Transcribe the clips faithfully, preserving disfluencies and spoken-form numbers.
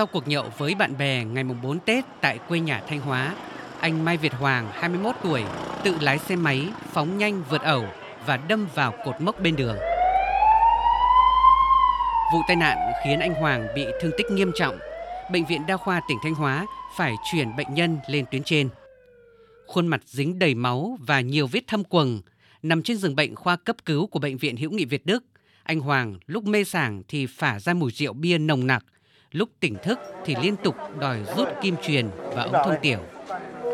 Sau cuộc nhậu với bạn bè ngày mùng bốn Tết tại quê nhà Thanh Hóa, anh Mai Việt Hoàng, hai mươi mốt tuổi, tự lái xe máy, phóng nhanh vượt ẩu và đâm vào cột mốc bên đường. Vụ tai nạn khiến anh Hoàng bị thương tích nghiêm trọng. Bệnh viện Đa khoa tỉnh Thanh Hóa phải chuyển bệnh nhân lên tuyến trên. Khuôn mặt dính đầy máu và nhiều vết thâm quầng, nằm trên giường bệnh khoa cấp cứu của Bệnh viện Hữu Nghị Việt Đức, anh Hoàng lúc mê sảng thì phả ra mùi rượu bia nồng nặc, lúc tỉnh thức thì liên tục đòi rút kim truyền và ống thông tiểu.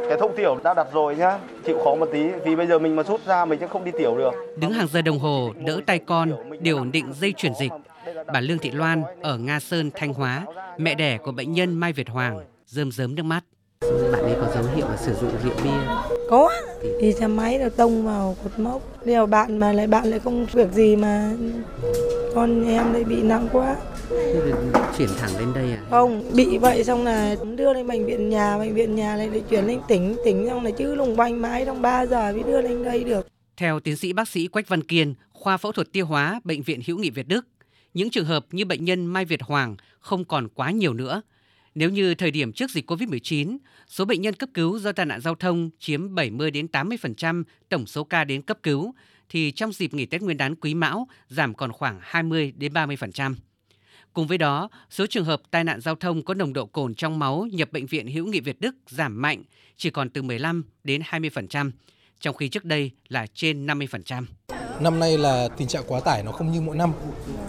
Cái thông tiểu đã đặt rồi nhá, chịu khó một tí vì bây giờ mình mà rút ra mình sẽ không đi tiểu được. Đứng hàng giờ đồng hồ đỡ tay con để ổn định dây chuyển dịch, bà Lương Thị Loan ở Nga Sơn, Thanh Hóa, mẹ đẻ của bệnh nhân Mai Việt Hoàng, rơm rớm nước mắt. Bạn ấy có dấu hiệu sử dụng rượu bia. Có, đi xe máy nó tông vào cột mốc. Điều bạn mà lại bạn lại không việc gì mà con em lại bị nặng quá. Chuyển thẳng đến đây à? Không, bị vậy xong là đưa lên bệnh viện nhà, bệnh viện nhà lại chuyển lên tỉnh, tỉnh xong là chứ lùng quanh mãi trong ba giờ mới đưa lên đây được. Theo tiến sĩ bác sĩ Quách Văn Kiên, khoa phẫu thuật tiêu hóa Bệnh viện Hữu Nghị Việt Đức, những trường hợp như bệnh nhân Mai Việt Hoàng không còn quá nhiều nữa. Nếu như thời điểm trước dịch cô vít mười chín, số bệnh nhân cấp cứu do tai nạn giao thông chiếm bảy mươi đến tám mươi phần trăm tổng số ca đến cấp cứu, thì trong dịp nghỉ Tết Nguyên đán Quý Mão giảm còn khoảng hai mươi đến ba mươi phần trăm. Cùng với đó, số trường hợp tai nạn giao thông có nồng độ cồn trong máu nhập Bệnh viện Hữu Nghị Việt Đức giảm mạnh, chỉ còn từ mười lăm đến hai mươi phần trăm, trong khi trước đây là trên năm mươi phần trăm. Năm nay là tình trạng quá tải nó không như mỗi năm.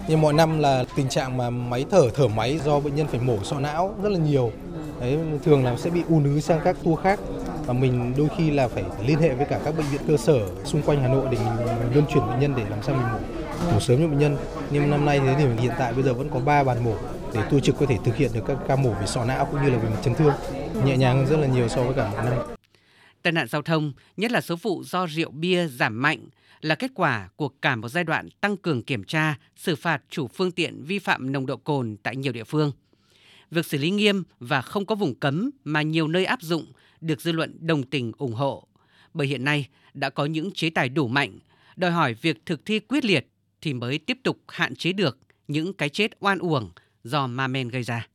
Nhưng mỗi năm là tình trạng mà máy thở, thở máy do bệnh nhân phải mổ sọ não rất là nhiều. Đấy, thường là sẽ bị u nứ sang các tour khác. Và mình đôi khi là phải liên hệ với cả các bệnh viện cơ sở xung quanh Hà Nội để mình luân chuyển bệnh nhân để làm sao mình mổ, mổ sớm cho bệnh nhân. Nhưng năm nay thế thì hiện tại bây giờ vẫn có ba bàn mổ để tua trực có thể thực hiện được các ca mổ về sọ não cũng như là về chấn thương. Nhẹ nhàng hơn rất là nhiều so với cả năm. Tai nạn giao thông, nhất là số vụ do rượu bia giảm mạnh, là kết quả của cả một giai đoạn tăng cường kiểm tra, xử phạt chủ phương tiện vi phạm nồng độ cồn tại nhiều địa phương. Việc xử lý nghiêm và không có vùng cấm mà nhiều nơi áp dụng được dư luận đồng tình ủng hộ. Bởi hiện nay đã có những chế tài đủ mạnh, đòi hỏi việc thực thi quyết liệt thì mới tiếp tục hạn chế được những cái chết oan uổng do ma men gây ra.